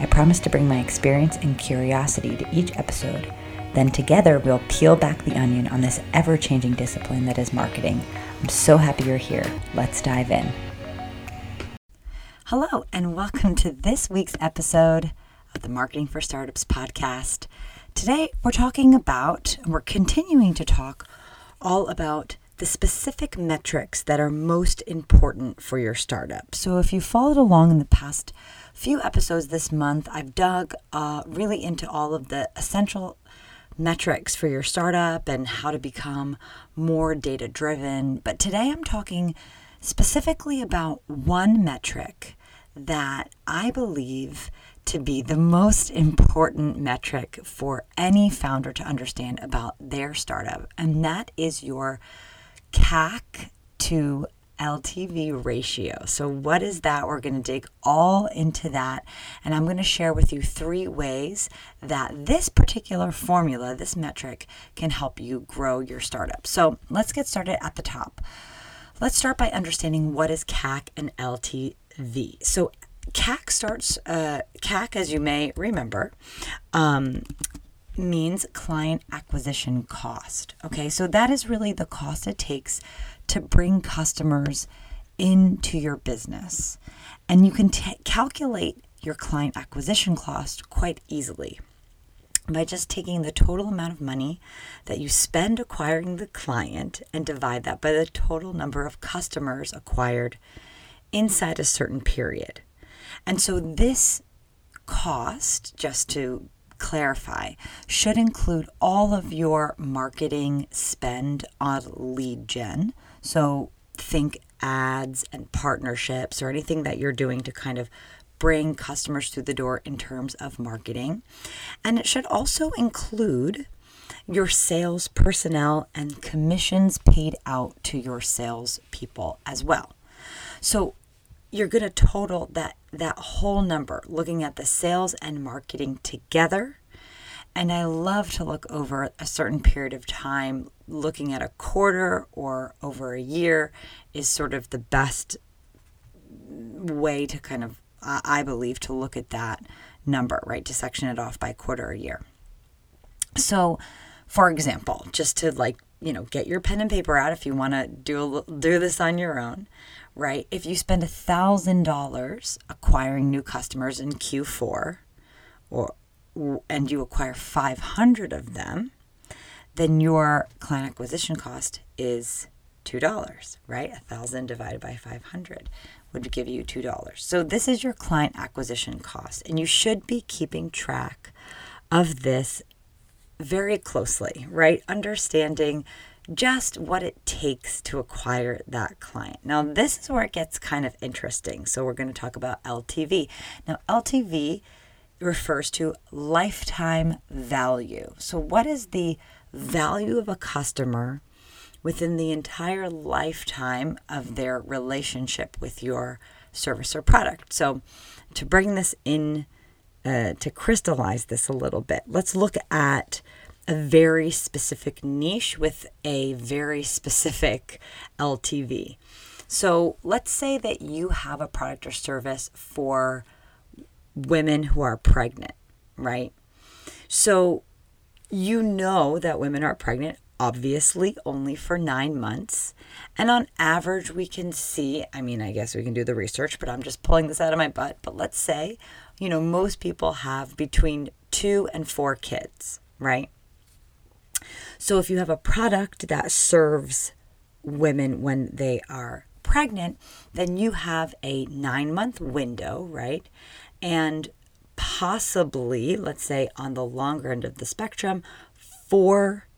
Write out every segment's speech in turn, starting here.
I promise to bring my experience and curiosity to each episode. Then together, we'll peel back the onion on this ever-changing discipline that is marketing. I'm so happy you're here. Let's dive in. Hello, and welcome to this week's episode of the Marketing for Startups podcast. Today, we're talking about, and we're continuing to talk all about the specific metrics that are most important for your startup. So if you followed along in the past few episodes this month, I've dug really into all of the essential metrics for your startup and how to become more data-driven. But today I'm talking specifically about one metric that I believe to be the most important metric for any founder to understand about their startup, and that is your CAC to LTV ratio. So what is that? We're going to dig all into that, and I'm going to share with you three ways that this particular formula, this metric, can help you grow your startup. So let's get started at the top. Let's start by understanding what is CAC and LTV. So CAC, as you may remember, means client acquisition cost. Okay, so that is really the cost it takes to bring customers into your business. And you can calculate your client acquisition cost quite easily by just taking the total amount of money that you spend acquiring the client and divide that by the total number of customers acquired inside a certain period. And so this cost, just to clarify, should include all of your marketing spend on lead gen. So think ads and partnerships or anything that you're doing to kind of bring customers through the door in terms of marketing. And it should also include your sales personnel and commissions paid out to your sales people as well. So you're going to total that whole number, looking at the sales and marketing together. And I love to look over a certain period of time, looking at a quarter or over a year is sort of the best way to kind of, I believe, to look at that number, right? To section it off by quarter or year. So for example, just to get your pen and paper out if you want to do this on your own, right? If you spend $1,000 acquiring new customers in Q4 and you acquire 500 of them, then your client acquisition cost is $2, right? 1,000 divided by 500 would give you $2. So this is your client acquisition cost, and you should be keeping track of this very closely, right? Understanding just what it takes to acquire that client. Now, this is where it gets kind of interesting. So we're going to talk about LTV. Now, LTV refers to lifetime value. So what is the value of a customer within the entire lifetime of their relationship with your service or product? So to bring this in, to crystallize this a little bit, let's look at a very specific niche with a very specific LTV. So let's say that you have a product or service for women who are pregnant, right? So you know that women are pregnant, obviously, only for 9 months. And on average, we can see, I guess we can do the research, but I'm just pulling this out of my butt. But let's say, most people have between 2 and 4 kids, right? So if you have a product that serves women when they are pregnant, then you have a 9-month window, right? And possibly, let's say on the longer end of the spectrum, 4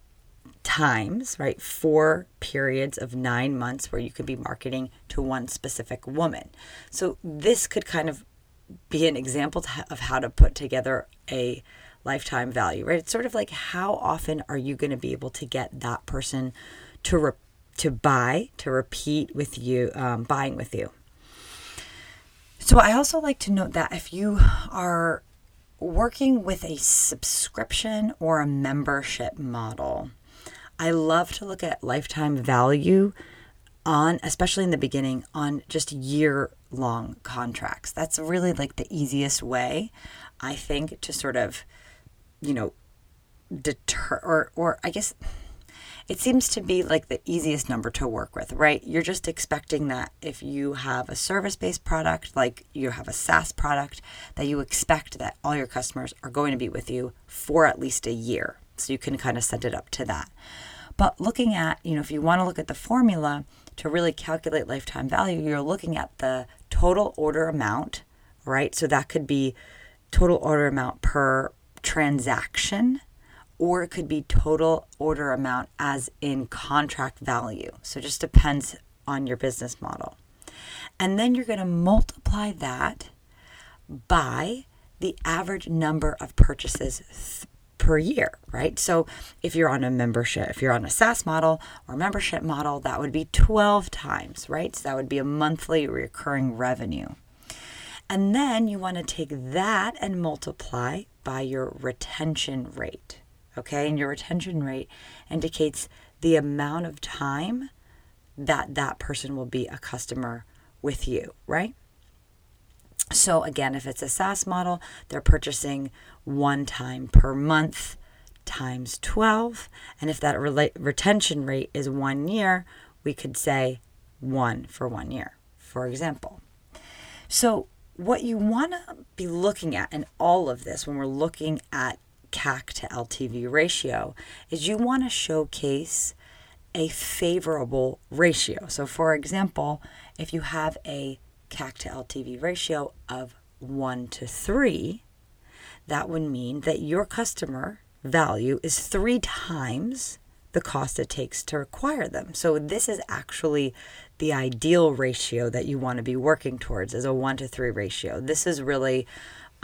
times, right? 4 periods of 9 months where you could be marketing to one specific woman. So this could kind of be an example of how to put together a lifetime value, right? It's sort of like, how often are you going to be able to get that person to repeat with you, buying with you. So I also like to note that if you are working with a subscription or a membership model, I love to look at lifetime value on, especially in the beginning, on just year-long contracts. That's really like the easiest way, I think, to sort of, you know, deter or I guess it seems to be like the easiest number to work with, right? You're just expecting that if you have a service-based product, like you have a SaaS product, that you expect that all your customers are going to be with you for at least a year. So you can kind of set it up to that. But looking at, you know, if you want to look at the formula to really calculate lifetime value, you're looking at the total order amount, right? So that could be total order amount per transaction, or it could be total order amount as in contract value. So it just depends on your business model. And then you're going to multiply that by the average number of purchases per year, right? So if you're on a membership, if you're on a SaaS model or membership model, that would be 12 times, right? So that would be a monthly recurring revenue. And then you want to take that and multiply by your retention rate. Okay, and your retention rate indicates the amount of time that that person will be a customer with you, right? So again, if it's a SaaS model, they're purchasing one time per month times 12. And if that retention rate is 1 year, we could say 1 for 1 year, for example. So what you want to be looking at in all of this when we're looking at CAC to LTV ratio is you want to showcase a favorable ratio. So for example, if you have a CAC to LTV ratio of 1 to 3, that would mean that your customer value is 3 times the cost it takes to acquire them. So this is actually the ideal ratio that you want to be working towards, is a 1 to 3 ratio. This is really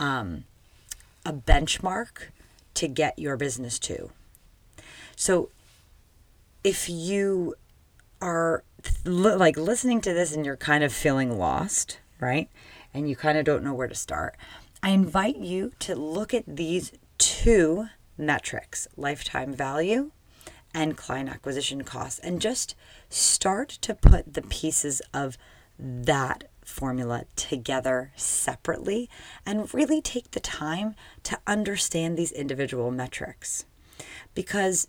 a benchmark to get your business to. So if you are like listening to this and you're kind of feeling lost, right? And you kind of don't know where to start, I invite you to look at these 2 metrics, lifetime value and client acquisition costs, and just start to put the pieces of that formula together separately and really take the time to understand these individual metrics, because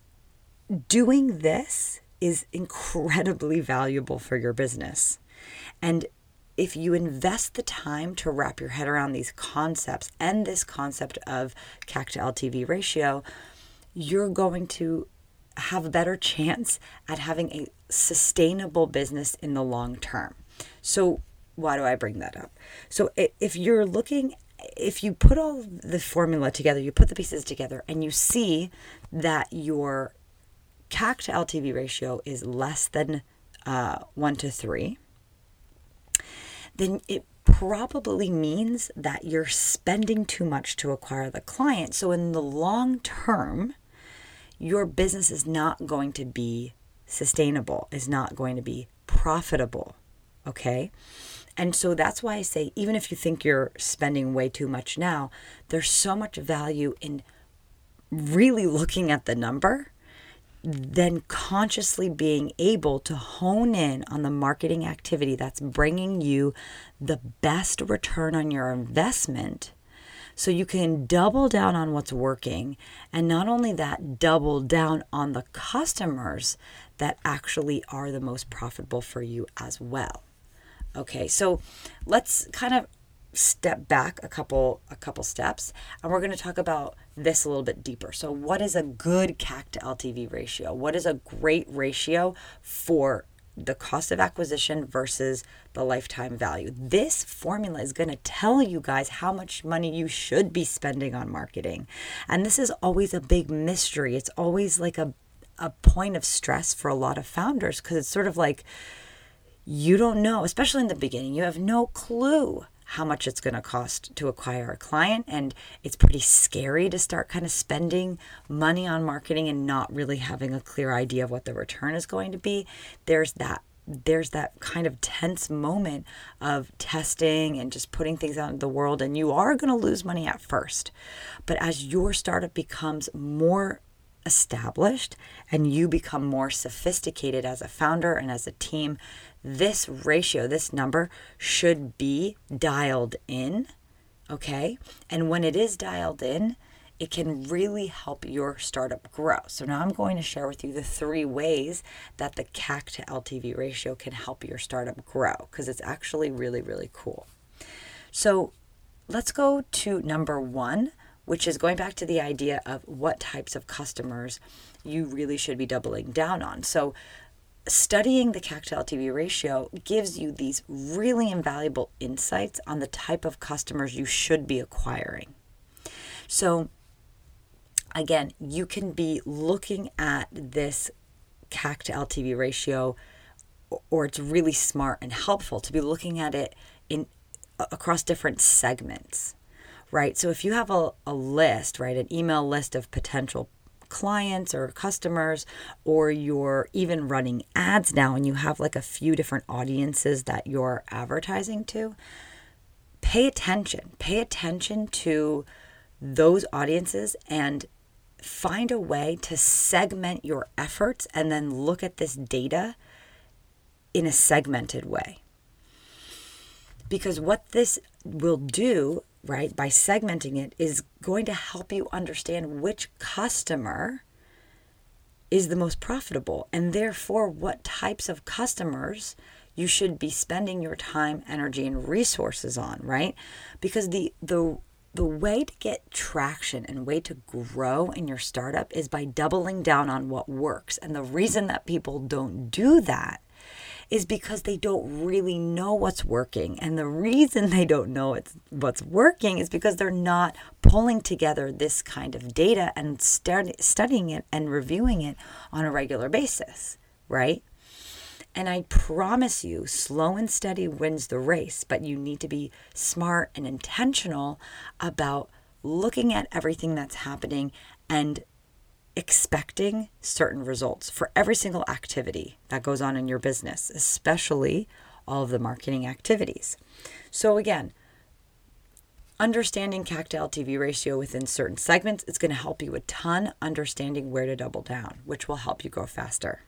doing this is incredibly valuable for your business. And if you invest the time to wrap your head around these concepts and this concept of CAC to LTV ratio, you're going to have a better chance at having a sustainable business in the long term. So why do I bring that up? So if you put all the formula together, you put the pieces together, and you see that your CAC to LTV ratio is less than 1 to 3, then it probably means that you're spending too much to acquire the client. So in the long term, your business is not going to be sustainable, is not going to be profitable, okay? And so that's why I say, even if you think you're spending way too much now, there's so much value in really looking at the number, then consciously being able to hone in on the marketing activity that's bringing you the best return on your investment, so you can double down on what's working, and not only that, double down on the customers that actually are the most profitable for you as well. Okay, so let's kind of step back a couple steps, and we're going to talk about this a little bit deeper. So what is a good CAC to LTV ratio? What is a great ratio for the cost of acquisition versus the lifetime value? This formula is going to tell you guys how much money you should be spending on marketing. And this is always a big mystery. It's always like a point of stress for a lot of founders, because it's sort of like, you don't know, especially in the beginning, you have no clue how much it's going to cost to acquire a client. And it's pretty scary to start kind of spending money on marketing and not really having a clear idea of what the return is going to be. There's that kind of tense moment of testing and just putting things out into the world, and you are going to lose money at first. But as your startup becomes more established and you become more sophisticated as a founder and as a team, this ratio, this number should be dialed in, okay? And when it is dialed in, it can really help your startup grow. So now I'm going to share with you the three ways that the CAC to LTV ratio can help your startup grow, because it's actually really, really cool. So let's go to number one, which is going back to the idea of what types of customers you really should be doubling down on. So studying the CAC to LTV ratio gives you these really invaluable insights on the type of customers you should be acquiring. So again, you can be looking at this CAC to LTV ratio, or it's really smart and helpful to be looking at it in across different segments, right? So if you have a list, right, an email list of potential clients or customers, or you're even running ads now and you have like a few different audiences that you're advertising to, pay attention to those audiences and find a way to segment your efforts and then look at this data in a segmented way. Because what this will do, right, by segmenting it, is going to help you understand which customer is the most profitable, and therefore what types of customers you should be spending your time, energy, and resources on, right? Because the way to get traction and way to grow in your startup is by doubling down on what works. And the reason that people don't do that is because they don't really know what's working. And the reason they don't know what's working is because they're not pulling together this kind of data and studying it and reviewing it on a regular basis, right? And I promise you, slow and steady wins the race, but you need to be smart and intentional about looking at everything that's happening and expecting certain results for every single activity that goes on in your business, especially all of the marketing activities. So again, understanding CAC to LTV ratio within certain segments is going to help you a ton understanding where to double down, which will help you grow faster.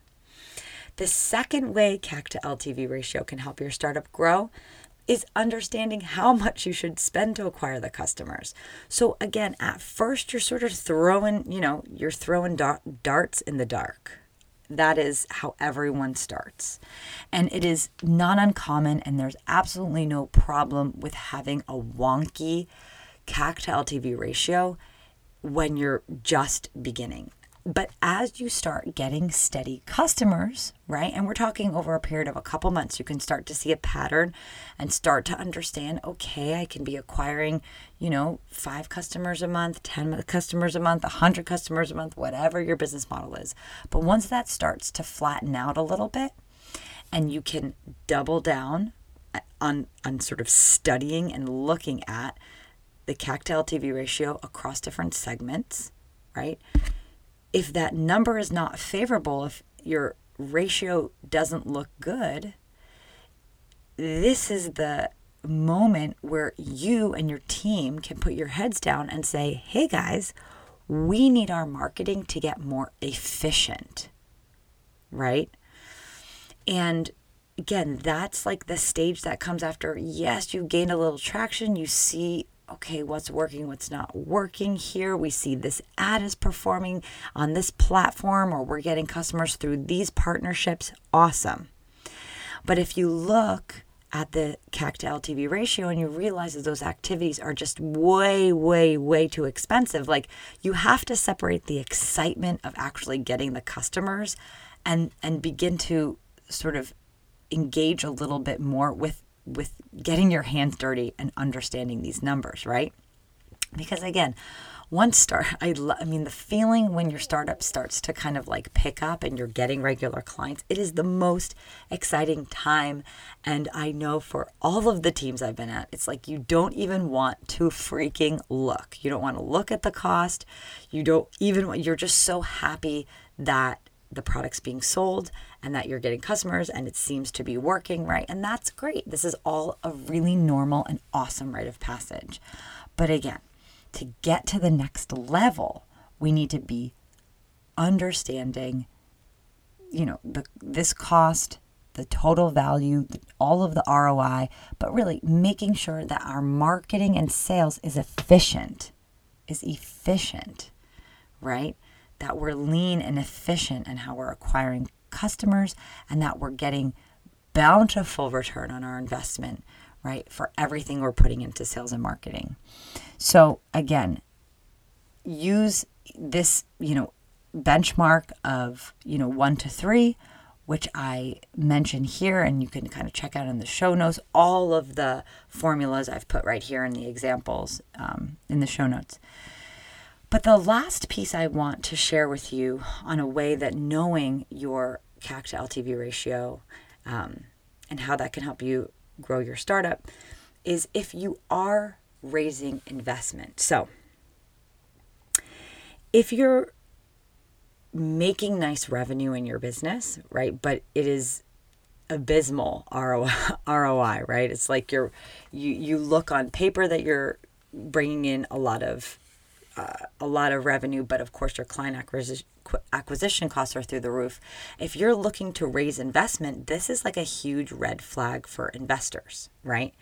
The second way CAC to LTV ratio can help your startup grow is understanding how much you should spend to acquire the customers. So again, at first you're sort of throwing darts in the dark. That is how everyone starts. And it is not uncommon, and there's absolutely no problem with having a wonky CAC to LTV ratio when you're just beginning. But as you start getting steady customers, right, and we're talking over a period of a couple months, you can start to see a pattern and start to understand, okay, I can be acquiring, 5 customers a month, 10 customers a month, 100 customers a month, whatever your business model is. But once that starts to flatten out a little bit and you can double down on sort of studying and looking at the CAC to LTV ratio across different segments, right? If that number is not favorable, if your ratio doesn't look good, this is the moment where you and your team can put your heads down and say, hey guys, we need our marketing to get more efficient, right? And again, that's like the stage that comes after, yes, you gained a little traction, you see, okay, what's working, what's not working here. We see this ad is performing on this platform, or we're getting customers through these partnerships. Awesome. But if you look at the CAC to LTV ratio and you realize that those activities are just way, way, way too expensive, like you have to separate the excitement of actually getting the customers and begin to sort of engage a little bit more with getting your hands dirty and understanding these numbers, right? Because again, the feeling when your startup starts to kind of like pick up and you're getting regular clients, it is the most exciting time. And I know for all of the teams I've been at, it's like you don't even want to freaking look. You don't want to look at the cost. You're just so happy that the product's being sold and that you're getting customers and it seems to be working, right? And that's great. This is all a really normal and awesome rite of passage. But again, to get to the next level, we need to be understanding, this cost, the total value, all of the ROI, but really making sure that our marketing and sales is efficient, right? That we're lean and efficient in how we're acquiring customers and that we're getting bountiful return on our investment, right, for everything we're putting into sales and marketing. So again, use this, benchmark of, 1 to 3, which I mention here, and you can kind of check out in the show notes. All of the formulas I've put right here in the examples in the show notes. But the last piece I want to share with you on a way that knowing your CAC to LTV ratio and how that can help you grow your startup is if you are raising investment. So if you're making nice revenue in your business, right, but it is abysmal ROI, right? It's like you look on paper that you're bringing in a lot of revenue, but of course your client acquisition costs are through the roof. If you're looking to raise investment, this is like a huge red flag for investors, right?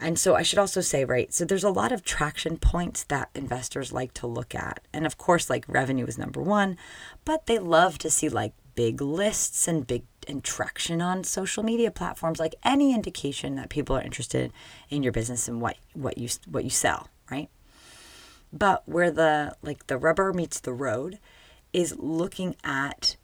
And so I should also say, right, so there's a lot of traction points that investors like to look at. And of course, like revenue is number one, but they love to see like big lists and big traction on social media platforms, like any indication that people are interested in your business and what you sell, right? But where the rubber meets the road is looking at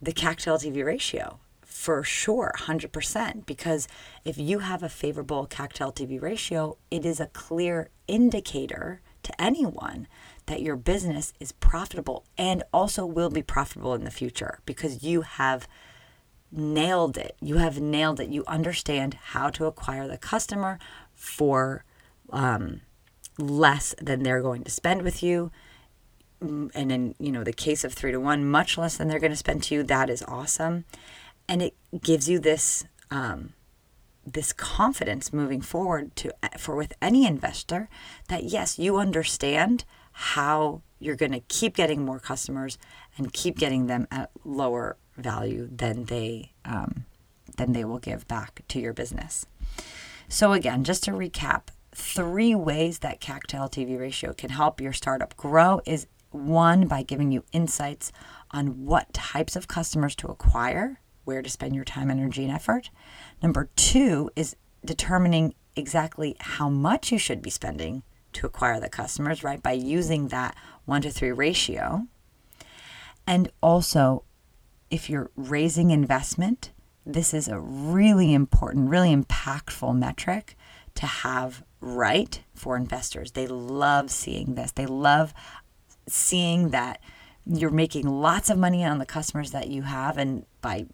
the CAC to LTV ratio for sure, 100%, because if you have a favorable CAC to LTV ratio, it is a clear indicator to anyone that your business is profitable and also will be profitable in the future because you have nailed it. You have nailed it. You understand how to acquire the customer for less than they're going to spend with you. And in, the case of 3 to 1, much less than they're going to spend to you. That is awesome. And it gives you this, this confidence moving forward with any investor that yes, you understand how you're going to keep getting more customers and keep getting them at lower value than they will give back to your business. So again, just to recap, 3 ways that CAC to LTV ratio can help your startup grow is 1, by giving you insights on what types of customers to acquire, where to spend your time, energy, and effort. Number 2 is determining exactly how much you should be spending to acquire the customers, right, by using that 1 to 3 ratio. And also, if you're raising investment, this is a really important, really impactful metric to have right for investors. They love seeing this. They love seeing that you're making lots of money on the customers that you have, and by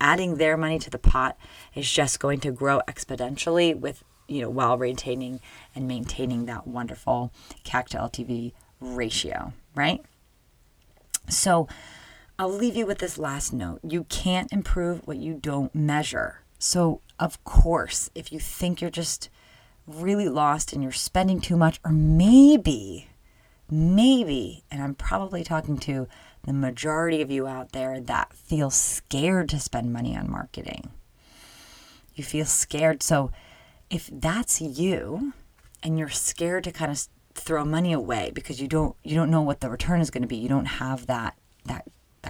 adding their money to the pot is just going to grow exponentially with while retaining and maintaining that wonderful CAC to LTV ratio, right? So I'll leave you with this last note. You can't improve what you don't measure. So of course, if you think you're just really lost and you're spending too much, or maybe, and I'm probably talking to the majority of you out there that feel scared to spend money on marketing. You feel scared. So if that's you and you're scared to kind of throw money away because you don't know what the return is going to be, you don't have that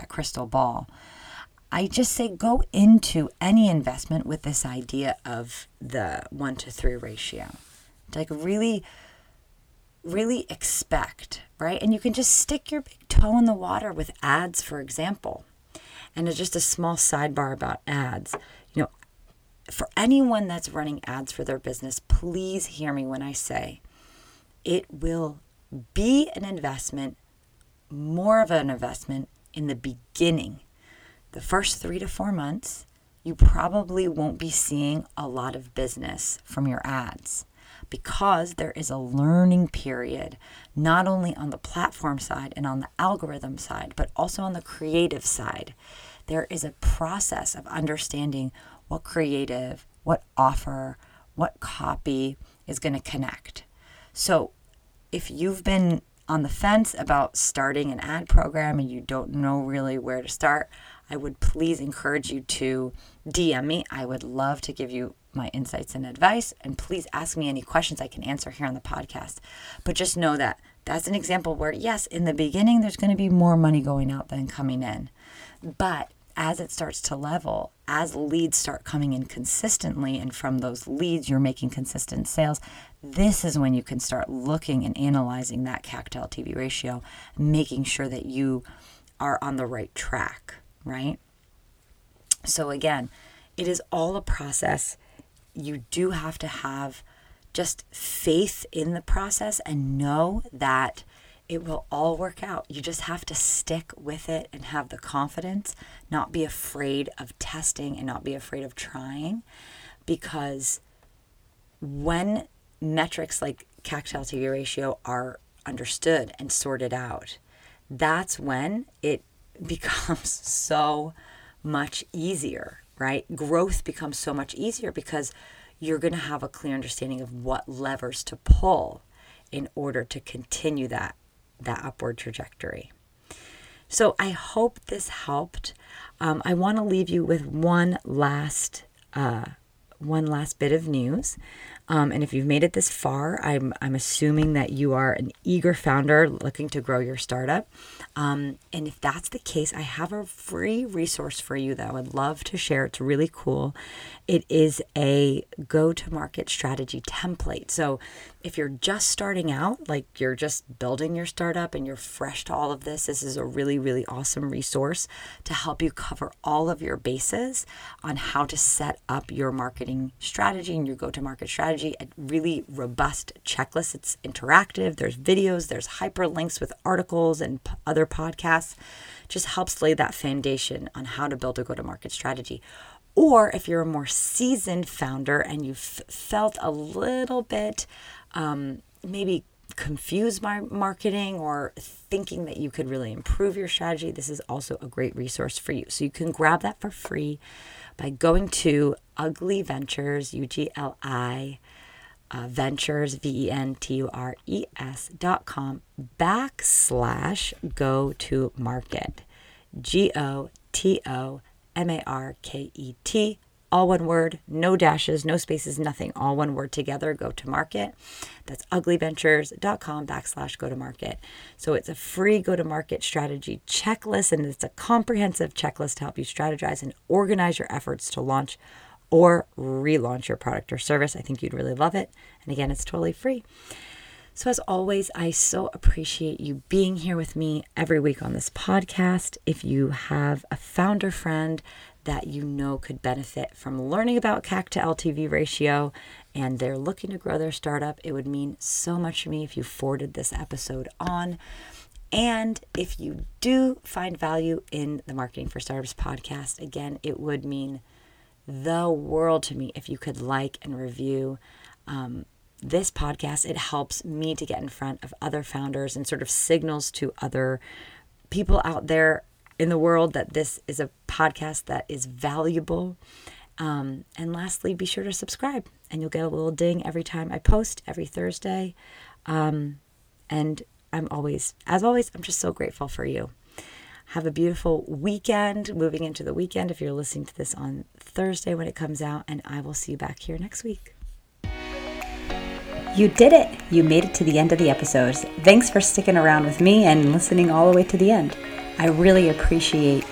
crystal ball, I just say go into any investment with this idea of the 1 to 3 ratio. Like really, really expect, right? And you can just stick your big toe in the water with ads, for example. And it's just a small sidebar about ads. For anyone that's running ads for their business, please hear me when I say it will be an investment, more of an investment in the beginning. The first 3 to 4 months, you probably won't be seeing a lot of business from your ads because there is a learning period, not only on the platform side and on the algorithm side, but also on the creative side. There is a process of understanding what creative, what offer, what copy is going to connect. So if you've been on the fence about starting an ad program and you don't know really where to start, I would please encourage you to DM me. I would love to give you my insights and advice, and please ask me any questions I can answer here on the podcast. But just know that that's an example where, yes, in the beginning, there's going to be more money going out than coming in. But as it starts to level, as leads start coming in consistently, and from those leads you're making consistent sales, this is when you can start looking and analyzing that CAC/LTV ratio, making sure that you are on the right track, right? So again, it is all a process. You do have to have just faith in the process and know that it will all work out. You just have to stick with it and have the confidence, not be afraid of testing and not be afraid of trying, because when metrics like CAC/LTV ratio are understood and sorted out, that's when it becomes so much easier, right? Growth becomes so much easier because you're going to have a clear understanding of what levers to pull in order to continue that upward trajectory. So I hope this helped. I want to leave you with one last bit of news. And if you've made it this far, I'm assuming that you are an eager founder looking to grow your startup. And if that's the case, I have a free resource for you that I would love to share. It's really cool. It is a go-to-market strategy template. So if you're just starting out, like you're just building your startup and you're fresh to all of this, this is a really, really awesome resource to help you cover all of your bases on how to set up your marketing strategy and your go-to-market strategy, a really robust checklist. It's interactive. There's videos, there's hyperlinks with articles and other podcasts. Just helps lay that foundation on how to build a go-to-market strategy. Or if you're a more seasoned founder and you've felt a little bit maybe confused by marketing or thinking that you could really improve your strategy, this is also a great resource for you. So you can grab that for free by going to Ugly Ventures, UGLI, Ventures, ventures.com/go-to-market, GOTOMARKET, all one word, no dashes, no spaces, nothing, all one word together, go to market. That's uglyventures.com/go-to-market. So it's a free go-to-market strategy checklist, and it's a comprehensive checklist to help you strategize and organize your efforts to launch or relaunch your product or service. I think you'd really love it. And again, it's totally free. So as always, I so appreciate you being here with me every week on this podcast. If you have a founder friend that you know could benefit from learning about CAC/LTV ratio and they're looking to grow their startup, it would mean so much to me if you forwarded this episode on. And if you do find value in the Marketing for Startups podcast, again, it would mean the world to me if you could like and review this podcast. It helps me to get in front of other founders and sort of signals to other people out there in the world that this is a podcast that is valuable. And lastly, be sure to subscribe, and you'll get a little ding every time I post every Thursday. And I'm just so grateful for you. Have a beautiful weekend, moving into the weekend if you're listening to this on Thursday when it comes out, and I will see you back here next week. You did it. You made it to the end of the episodes. Thanks for sticking around with me and listening all the way to the end. I really appreciate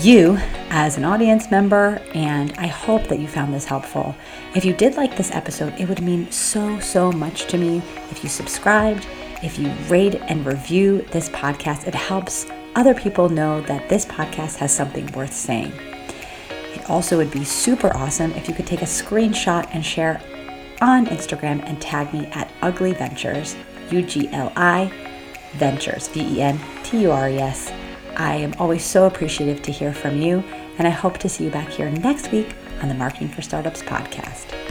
you as an audience member, and I hope that you found this helpful. If you did like this episode, it would mean so, so much to me if you subscribed, if you rate and review this podcast. It helps other people know that this podcast has something worth saying. It also would be super awesome if you could take a screenshot and share on Instagram and tag me at Ugly Ventures UGLI Ventures, VENTURES. I am always so appreciative to hear from you, and I hope to see you back here next week on the Marketing for Startups podcast.